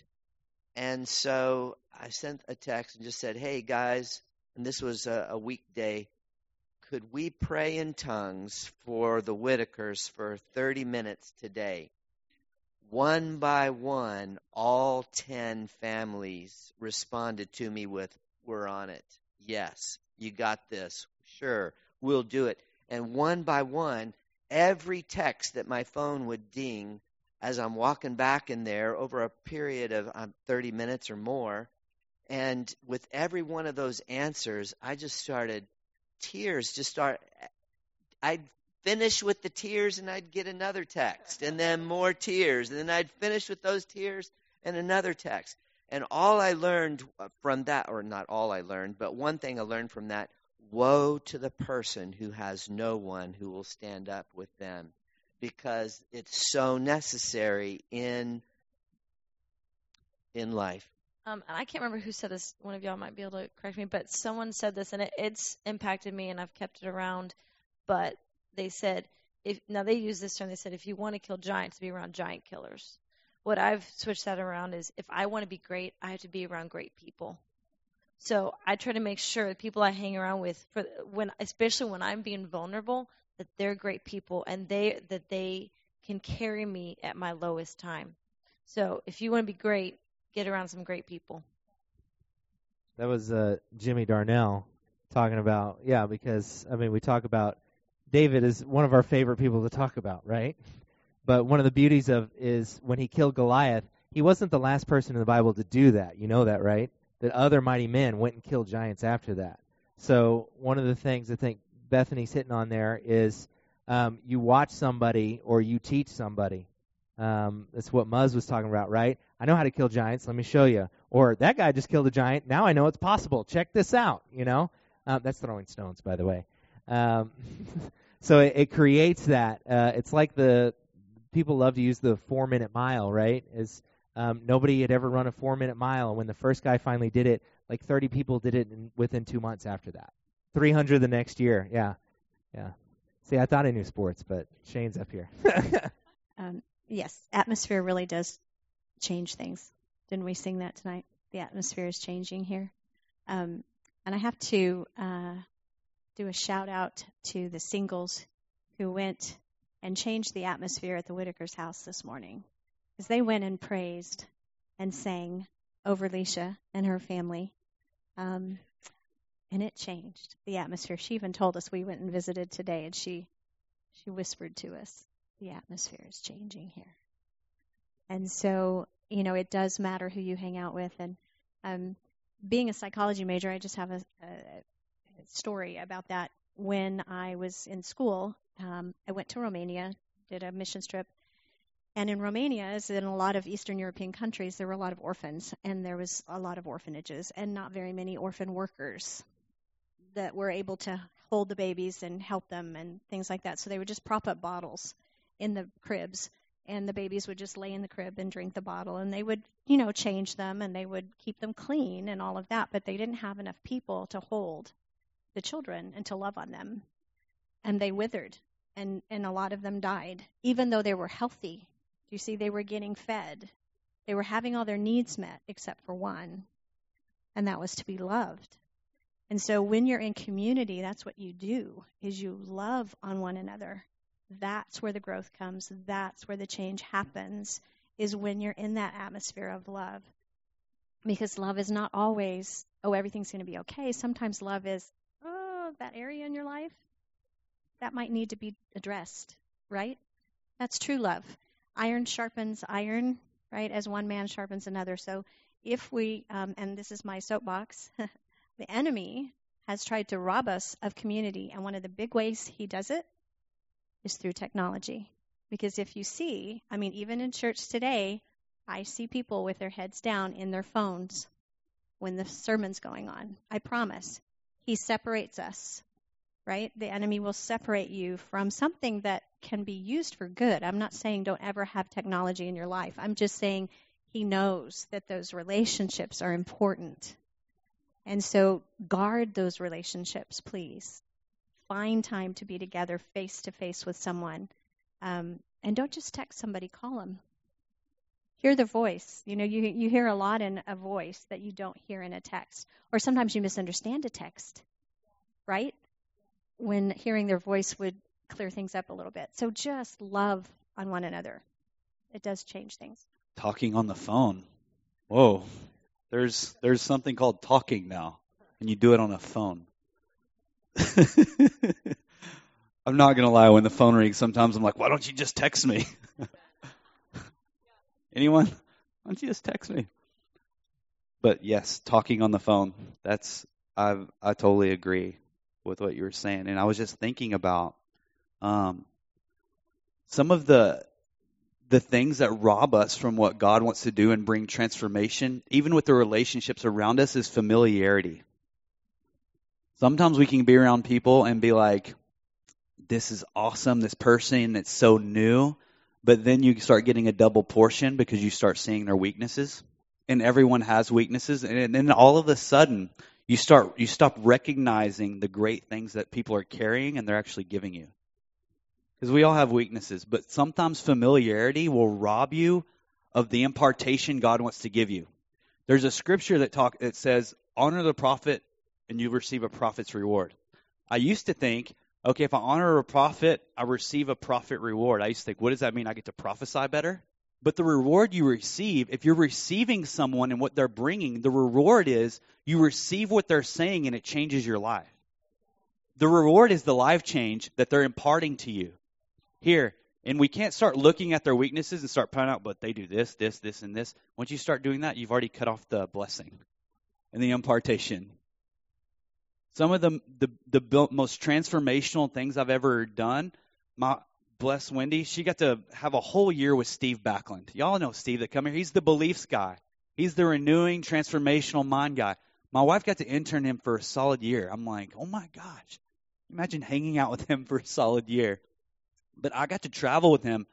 And so I sent a text and just said, hey, guys, and this was a, a weekday, could we pray in tongues for the Whitakers for thirty minutes today? One by one, all ten families responded to me with, we're on it. Yes, you got this. Sure, we'll do it. And one by one, every text that my phone would ding as I'm walking back in there over a period of um, thirty minutes or more, and with every one of those answers, I just started, tears just start. I'd finish with the tears and I'd get another text, and then more tears. And then I'd finish with those tears and another text. And all I learned from that, or not all I learned, but one thing I learned from that, woe to the person who has no one who will stand up with them, because it's so necessary in in life. Um, and I can't remember who said this. One of y'all might be able to correct me, but someone said this, and it, it's impacted me, and I've kept it around. But they said, if now they use this term, they said, if you want to kill giants, be around giant killers. What I've switched that around is, if I want to be great, I have to be around great people. So I try to make sure the people I hang around with, for when, especially when I'm being vulnerable, that they're great people, and they that they can carry me at my lowest time. So if you want to be great, get around some great people. That was uh, Jimmy Darnell talking about, yeah, because, I mean, we talk about, David is one of our favorite people to talk about, right? But one of the beauties of is when he killed Goliath, he wasn't the last person in the Bible to do that. You know that, right? That other mighty men went and killed giants after that. So one of the things I think Bethany's hitting on there is um, you watch somebody or you teach somebody. Um, that's what Muzz was talking about, right? I know how to kill giants. Let me show you. Or that guy just killed a giant. Now I know it's possible. Check this out, you know? Um, that's throwing stones, by the way. Um, so it, it creates that. Uh, it's like the people love to use the four-minute mile, right? Is um, nobody had ever run a four-minute mile. When the first guy finally did it, like thirty people did it in, within two months after that. three hundred the next year. Yeah, yeah. See, I thought I knew sports, but Shane's up here. um Yes, atmosphere really does change things. Didn't we sing that tonight? The atmosphere is changing here. Um, and I have to uh, do a shout out to the singles who went and changed the atmosphere at the Whitaker's house this morning, because they went and praised and sang over Leisha and her family. Um, and it changed the atmosphere. She even told us, we went and visited today, and she she whispered to us, the atmosphere is changing here. And so, you know, it does matter who you hang out with. And um, being a psychology major, I just have a, a story about that. When I was in school, um, I went to Romania, did a missions trip. And in Romania, as in a lot of Eastern European countries, there were a lot of orphans, and there was a lot of orphanages, and not very many orphan workers that were able to hold the babies and help them and things like that. So they would just prop up bottles in the cribs, and the babies would just lay in the crib and drink the bottle, and they would, you know, change them, and they would keep them clean and all of that, but they didn't have enough people to hold the children and to love on them. and they withered, and, and a lot of them died, even though they were healthy. You see, they were getting fed. They were having all their needs met except for one, and that was to be loved. And so when you're in community, that's what you do, is you love on one another. That's where the growth comes. That's where the change happens, is when you're in that atmosphere of love. Because love is not always, oh, everything's going to be okay. Sometimes love is, oh, that area in your life, that might need to be addressed, right? That's true love. Iron sharpens iron, right, as one man sharpens another. So if we, um, and this is my soapbox, the enemy has tried to rob us of community. And one of the big ways he does it is through technology. Because if you see, I mean, even in church today, I see people with their heads down in their phones when the sermon's going on. I promise. He separates us, right? The enemy will separate you from something that can be used for good. I'm not saying don't ever have technology in your life. I'm just saying he knows that those relationships are important. And so guard those relationships, please. Find time to be together face-to-face with someone. Um, and don't just text somebody, call them. Hear their voice. You know, you you hear a lot in a voice that you don't hear in a text. Or sometimes you misunderstand a text, right? When hearing their voice would clear things up a little bit. So just love on one another. It does change things. Talking on the phone. Whoa. There's there's something called talking now, and you do it on a phone. I'm not going to lie. When the phone rings, sometimes I'm like, why don't you just text me? Anyone? Why don't you just text me? But yes, talking on the phone. That's I I totally agree with what you were saying. And I was just thinking about um, some of the the things that rob us from what God wants to do and bring transformation, even with the relationships around us, is familiarity. Sometimes we can be around people and be like, this is awesome, this person, it's so new. But then you start getting a double portion because you start seeing their weaknesses. And everyone has weaknesses. And then all of a sudden, you start you stop recognizing the great things that people are carrying and they're actually giving you. Because we all have weaknesses, but sometimes familiarity will rob you of the impartation God wants to give you. There's a scripture that talk that says, honor the prophet and you receive a prophet's reward. I used to think, okay, if I honor a prophet, I receive a prophet reward. I used to think, what does that mean? I get to prophesy better? But the reward you receive, if you're receiving someone and what they're bringing, the reward is you receive what they're saying and it changes your life. The reward is the life change that they're imparting to you. Here, and we can't start looking at their weaknesses and start pointing out, but they do this, this, this, and this. Once you start doing that, you've already cut off the blessing and the impartation. Some of the the, the most transformational things I've ever done, my bless Wendy, she got to have a whole year with Steve Backlund. Y'all know Steve that come here. He's the beliefs guy. He's the renewing, transformational mind guy. My wife got to intern him for a solid year. I'm like, oh my gosh. Imagine hanging out with him for a solid year. But I got to travel with him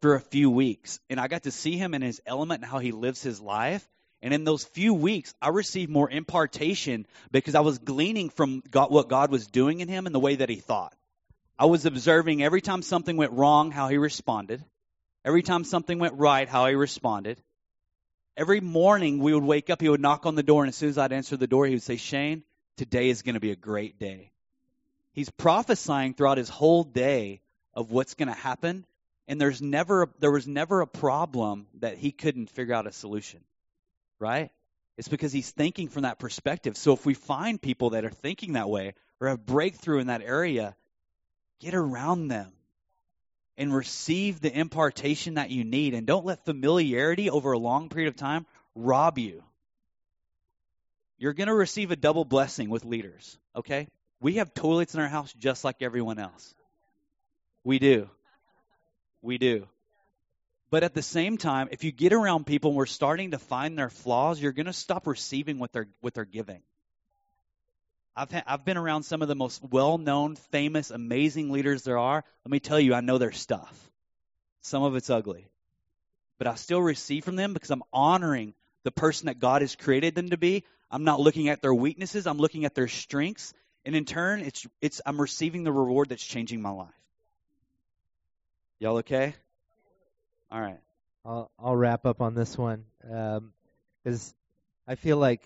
for a few weeks, and I got to see him in his element and how he lives his life. And in those few weeks, I received more impartation because I was gleaning from God, what God was doing in him and the way that he thought. I was observing every time something went wrong, how he responded. Every time something went right, how he responded. Every morning we would wake up, he would knock on the door, and as soon as I'd answer the door, he would say, Shane, today is going to be a great day. He's prophesying throughout his whole day of what's going to happen, and there's never there was never a problem that he couldn't figure out a solution, right? It's because he's thinking from that perspective. So if we find people that are thinking that way or have breakthrough in that area, get around them and receive the impartation that you need, and don't let familiarity over a long period of time rob you. You're going to receive a double blessing with leaders, okay? We have toilets in our house just like everyone else. We do. We do. But at the same time, if you get around people and we're starting to find their flaws, you're going to stop receiving what they're what they're giving. I've ha- I've been around some of the most well-known, famous, amazing leaders there are. Let me tell you, I know their stuff. Some of it's ugly. But I still receive from them because I'm honoring the person that God has created them to be. I'm not looking at their weaknesses. I'm looking at their strengths. And in turn, it's it's I'm receiving the reward that's changing my life. Y'all okay? All right. I'll, I'll wrap up on this one because um, I feel like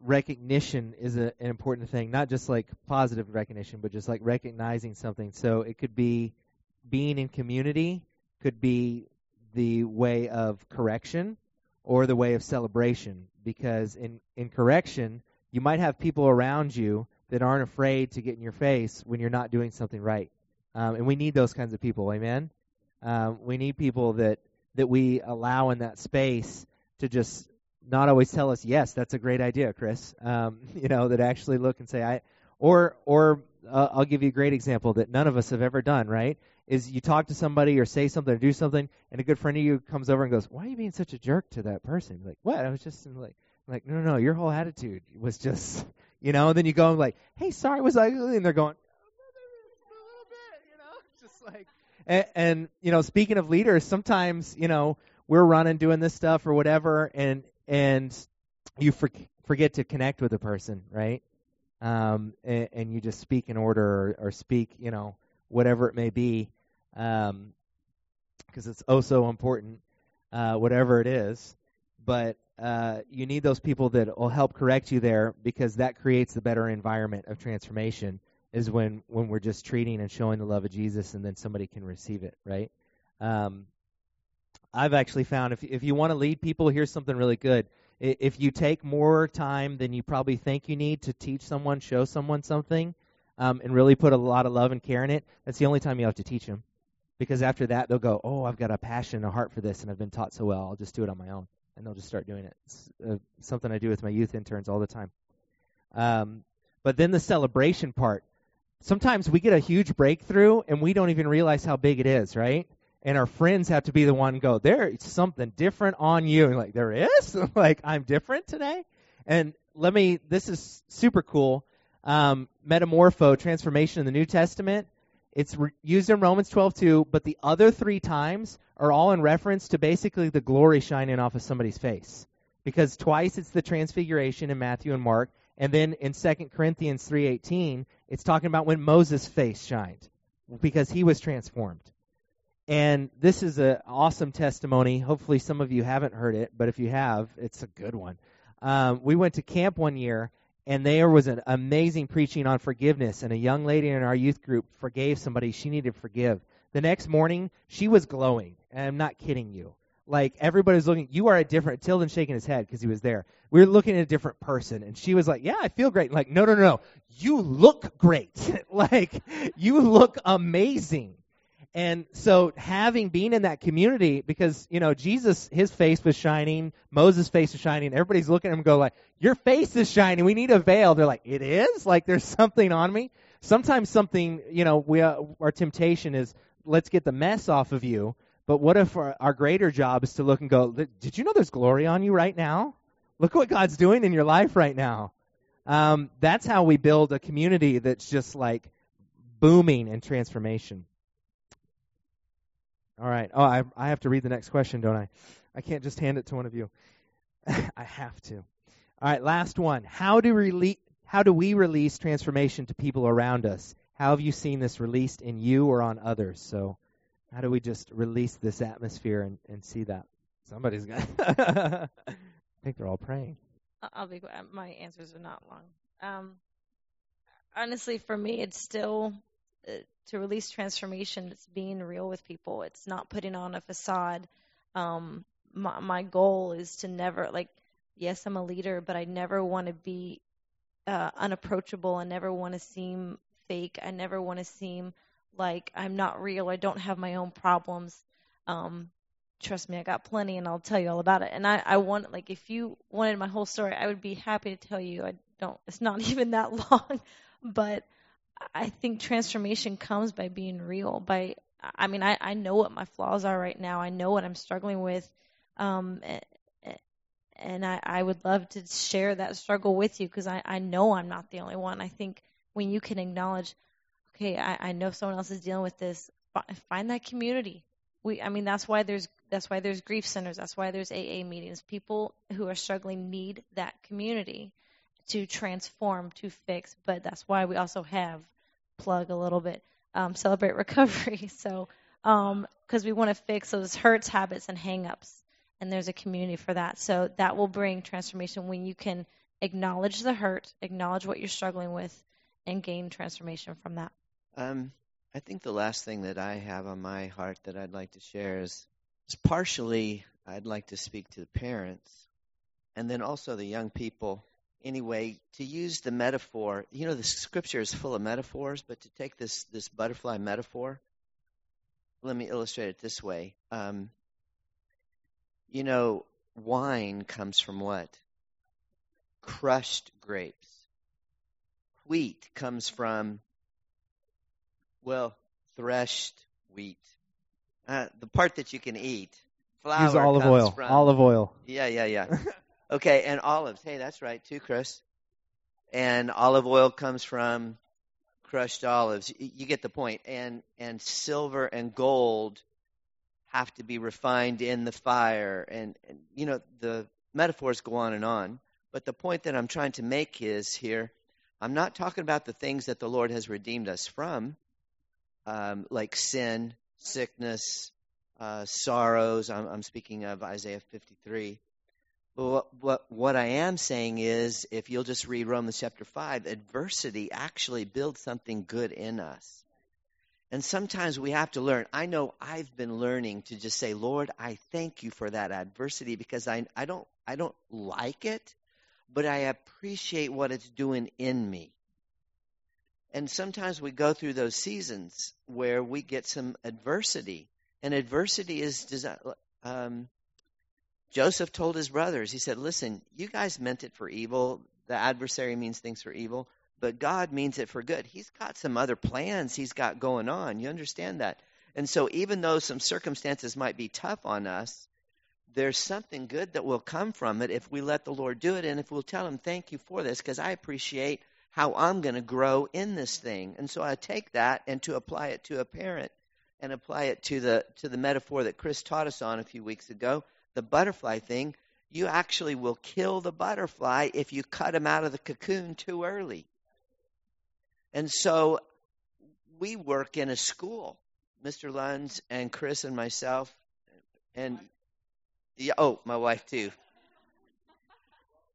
recognition is a, an important thing, not just like positive recognition, but just like recognizing something. So it could be being in community, could be the way of correction or the way of celebration, because in, in correction, you might have people around you that aren't afraid to get in your face when you're not doing something right. Um, and we need those kinds of people, amen? Um, we need people that, that we allow in that space to just not always tell us, yes, that's a great idea, Chris. Um, you know, that actually look and say, I, or or uh, I'll give you a great example that none of us have ever done, right? Is you talk to somebody or say something or do something, and a good friend of you comes over and goes, why are you being such a jerk to that person? Like, what? I was just like, like, no, no, no, your whole attitude was just, you know, and then you go and like, hey, sorry, was I, and they're going, like, and, and, you know, speaking of leaders, sometimes, you know, we're running, doing this stuff or whatever, and and you for, forget to connect with a person, right? Um, and, and you just speak in order or, or speak, you know, whatever it may be, um, because it's oh so important, uh, whatever it is. But uh, you need those people that will help correct you there, because that creates the better environment of transformation. Is when, when we're just treating and showing the love of Jesus, and then somebody can receive it, right? Um, I've actually found if if you want to lead people, here's something really good. If you take more time than you probably think you need to teach someone, show someone something, um, and really put a lot of love and care in it, that's the only time you have to teach them. Because after that, they'll go, oh, I've got a passion, a heart for this, and I've been taught so well, I'll just do it on my own. And they'll just start doing it. It's uh, something I do with my youth interns all the time. Um, but then the celebration part. Sometimes we get a huge breakthrough and we don't even realize how big it is, right? And our friends have to be the one to go, there's something different on you. And like, there is? Like, I'm different today? And let me, this is super cool. Um, metamorpho, transformation in the New Testament. It's re- used in Romans twelve two, but the other three times are all in reference to basically the glory shining off of somebody's face. Because twice it's the transfiguration in Matthew and Mark. And then in Second Corinthians three eighteen, it's talking about when Moses' face shined because he was transformed. And this is an awesome testimony. Hopefully some of you haven't heard it, but if you have, it's a good one. Um, we went to camp one year, and there was an amazing preaching on forgiveness, and a young lady in our youth group forgave somebody she needed to forgive. The next morning, she was glowing, and I'm not kidding you. Like, everybody's looking, you are a different, Tilden shaking his head because he was there. We were looking at a different person, and she was like, yeah, I feel great. Like, no, no, no, no. You look great. Like, you look amazing. And so having been in that community, because, you know, Jesus, his face was shining, Moses' face was shining, everybody's looking at him and go like, your face is shining, we need a veil. They're like, it is? Like, there's something on me? Sometimes something, you know, we uh, our temptation is, let's get the mess off of you. But what if our, our greater job is to look and go, did you know there's glory on you right now? Look what God's doing in your life right now. Um, that's how we build a community that's just like booming in transformation. All right. Oh, I, I have to read the next question, don't I? I can't just hand it to one of you. I have to. All right, last one. How do, rele- how do we release transformation to people around us? How have you seen this released in you or on others? So how do we just release this atmosphere and, and see that? Somebody's got I think they're all praying. I'll be my answers are not long. Um, honestly, for me, it's still uh, to release transformation. It's being real with people. It's not putting on a facade. Um, my, my goal is to never, like, yes, I'm a leader, but I never want to be uh, unapproachable. I never want to seem fake. I never want to seem like I'm not real, I don't have my own problems. Um, trust me, I got plenty, and I'll tell you all about it. And I, I want, like, if you wanted my whole story, I would be happy to tell you. I don't, it's not even that long, but I think transformation comes by being real. By, I mean, I, I know what my flaws are right now. I know what I'm struggling with, um, and I, I would love to share that struggle with you, because I, I know I'm not the only one. I think when you can acknowledge, hey, I, I know someone else is dealing with this. Find that community. We, I mean, that's why there's that's why there's grief centers. That's why there's A A meetings. People who are struggling need that community to transform, to fix, but that's why we also have, plug a little bit, um, Celebrate Recovery. So um, because we want to fix those hurts, habits, and hangups, and there's a community for that. So that will bring transformation when you can acknowledge the hurt, acknowledge what you're struggling with, and gain transformation from that. Um, I think the last thing that I have on my heart that I'd like to share is, is partially I'd like to speak to the parents and then also the young people. Anyway, to use the metaphor, you know, the scripture is full of metaphors, but to take this, this butterfly metaphor, let me illustrate it this way. Um, you know, wine comes from what? Crushed grapes. Wheat comes from, well, threshed wheat. Uh, the part that you can eat. Flour Use olive comes oil. From, olive oil. Yeah, yeah, yeah. Okay, and olives. Hey, that's right, too, Chris. And olive oil comes from crushed olives. You get the point. And and silver and gold have to be refined in the fire. And, and you know, the metaphors go on and on. But the point that I'm trying to make is here, I'm not talking about the things that the Lord has redeemed us from, um, like sin, sickness, uh, sorrows. I'm, I'm speaking of Isaiah fifty-three. But what, what I am saying is, if you'll just read Romans chapter five, adversity actually builds something good in us. And sometimes we have to learn. I know I've been learning to just say, Lord, I thank you for that adversity, because I, I don't I don't like it, but I appreciate what it's doing in me. And sometimes we go through those seasons where we get some adversity. And adversity is designed. Um, Joseph told his brothers, he said, listen, you guys meant it for evil. The adversary means things for evil, but God means it for good. He's got some other plans he's got going on. You understand that? And so even though some circumstances might be tough on us, there's something good that will come from it if we let the Lord do it, and if we'll tell him, thank you for this, because I appreciate how I'm going to grow in this thing. And so I take that and to apply it to a parent and apply it to the to the metaphor that Chris taught us on a few weeks ago, the butterfly thing. You actually will kill the butterfly if you cut him out of the cocoon too early. And so we work in a school, Mister Luns and Chris and myself, and yeah, oh, my wife too.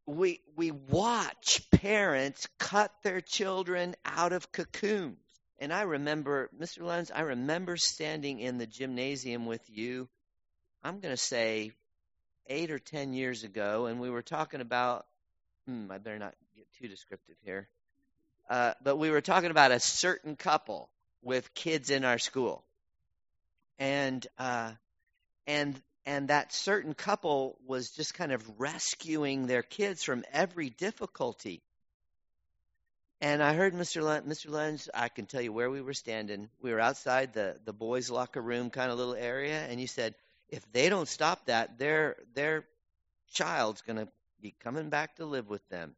We we watch parents cut their children out of cocoons. And I remember, Mister Luns, I remember standing in the gymnasium with you, I'm going to say eight or ten years ago, and we were talking about, hmm, I better not get too descriptive here, uh, but we were talking about a certain couple with kids in our school. And uh, and. And that certain couple was just kind of rescuing their kids from every difficulty. And I heard Mister Lund, Mister Luns, I can tell you where we were standing. We were outside the, the boys' locker room kind of little area. And you said, if they don't stop that, their their child's going to be coming back to live with them.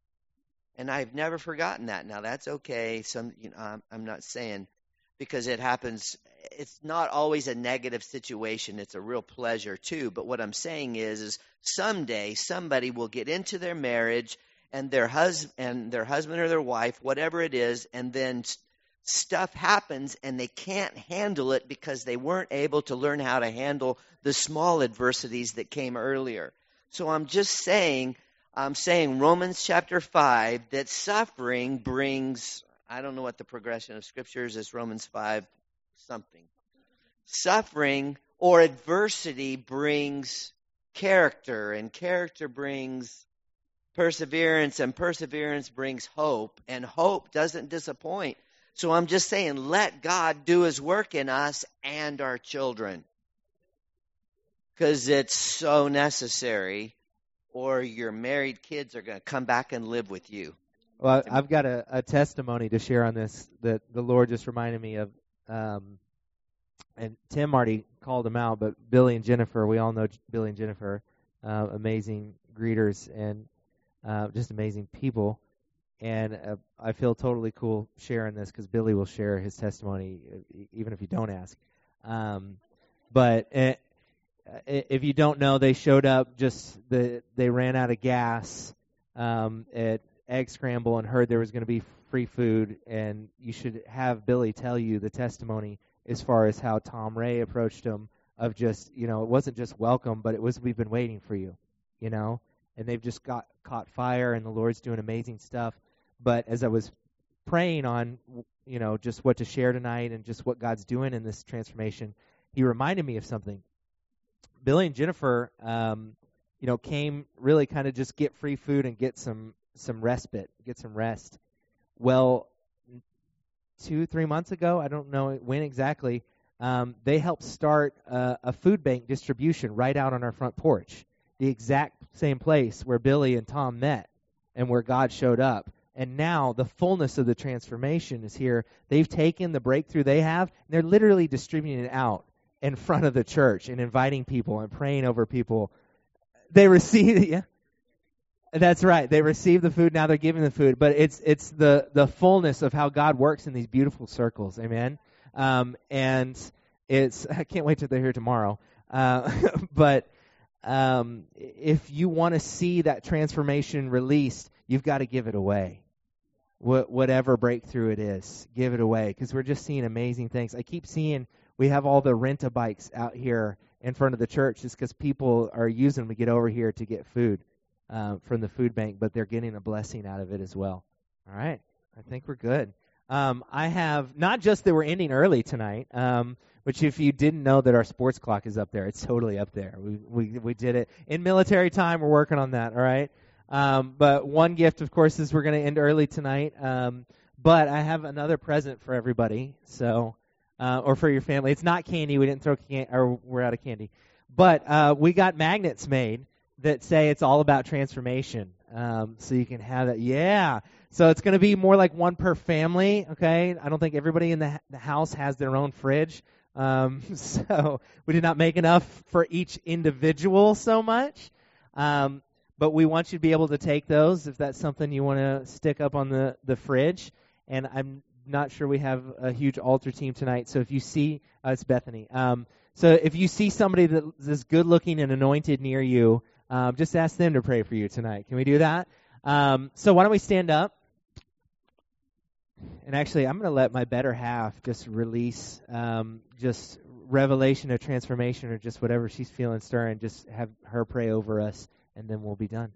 And I've never forgotten that. Now, that's okay. Some, you know, I'm, I'm not saying, because it happens. It's not always a negative situation. It's a real pleasure too. But what I'm saying is, is someday somebody will get into their marriage and their husband and their husband or their wife, whatever it is, and then stuff happens and they can't handle it because they weren't able to learn how to handle the small adversities that came earlier. So I'm just saying, I'm saying Romans chapter five, that suffering brings, I don't know what the progression of scriptures is, Romans five something. Suffering or adversity brings character, and character brings perseverance, and perseverance brings hope, and hope doesn't disappoint. So I'm just saying, let God do his work in us and our children, because it's so necessary, or your married kids are going to come back and live with you. Well, I've got a, a testimony to share on this that the Lord just reminded me of, um, and Tim already called them out, but Billy and Jennifer, we all know Billy and Jennifer, uh, amazing greeters and uh, just amazing people, and uh, I feel totally cool sharing this because Billy will share his testimony even if you don't ask, um, but it, if you don't know, they showed up just, the, they ran out of gas um, at egg scramble and heard there was going to be free food, and you should have Billy tell you the testimony as far as how Tom Ray approached him of just, you know, it wasn't just welcome, but it was, we've been waiting for you, you know, and they've just got caught fire, and the Lord's doing amazing stuff. But as I was praying on, you know, just what to share tonight and just what God's doing in this transformation, he reminded me of something. Billy and Jennifer, um, you know, came really kind of just get free food and get some, some respite, get some rest. Well, two, three months ago, I don't know when exactly, um, they helped start a, a food bank distribution right out on our front porch, the exact same place where Billy and Tom met and where God showed up. And now the fullness of the transformation is here. They've taken the breakthrough they have, and they're literally distributing it out in front of the church and inviting people and praying over people. They receive, yeah, that's right. They receive the food, now they're giving the food. But it's it's the, the fullness of how God works in these beautiful circles, amen? Um, and it's, I can't wait till they're here tomorrow. Uh, but um, if you want to see that transformation released, you've got to give it away. What, whatever breakthrough it is, give it away, because we're just seeing amazing things. I keep seeing we have all the rent-a-bikes out here in front of the church just because people are using them to get over here to get food uh, from the food bank, but they're getting a blessing out of it as well. All right, I think we're good. Um, I have, not just that we're ending early tonight, um, which if you didn't know that our sports clock is up there, it's totally up there. We we we did it. In military time, we're working on that, all right? Um, but one gift, of course, is we're going to end early tonight. Um, but I have another present for everybody, so uh, or for your family. It's not candy. We didn't throw can- or we're out of candy. But uh, we got magnets made that say it's all about transformation. Um, so you can have that. Yeah. So it's going to be more like one per family. Okay. I don't think everybody in the, ha- the house has their own fridge. Um, so we did not make enough for each individual so much. Um, But we want you to be able to take those if that's something you want to stick up on the, the fridge. And I'm not sure we have a huge altar team tonight. So if you see, uh, it's Bethany. Um, so if you see somebody that is good looking and anointed near you, um, just ask them to pray for you tonight. Can we do that? Um, so why don't we stand up? And actually, I'm going to let my better half just release um, just revelation of transformation or just whatever she's feeling stirring. Just have her pray over us. And then we'll be done.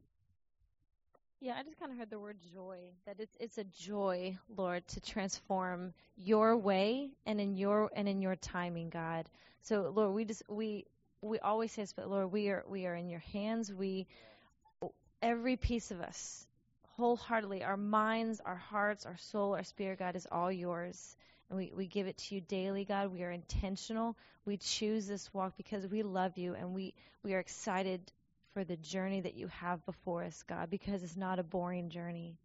Yeah, I just kind of heard the word joy, that it's it's a joy, Lord, to transform your way and in your and in your timing, God. So, Lord, we just we we always say this, but Lord, we are we are in your hands. We every piece of us, wholeheartedly, our minds, our hearts, our soul, our spirit, God, is all yours. And we, we give it to you daily, God. We are intentional. We choose this walk because we love you and we, we are excited for the journey that you have before us, God, because it's not a boring journey.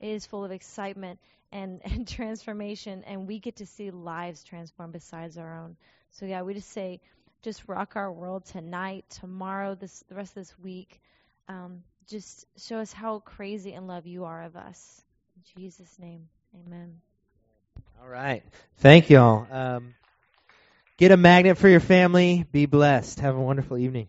It is full of excitement and, and transformation, and we get to see lives transformed besides our own. So, yeah, we just say, just rock our world tonight, tomorrow, this the rest of this week. Um, just show us how crazy in love you are of us. In Jesus' name, amen. All right. Thank you all. Um, get a magnet for your family. Be blessed. Have a wonderful evening.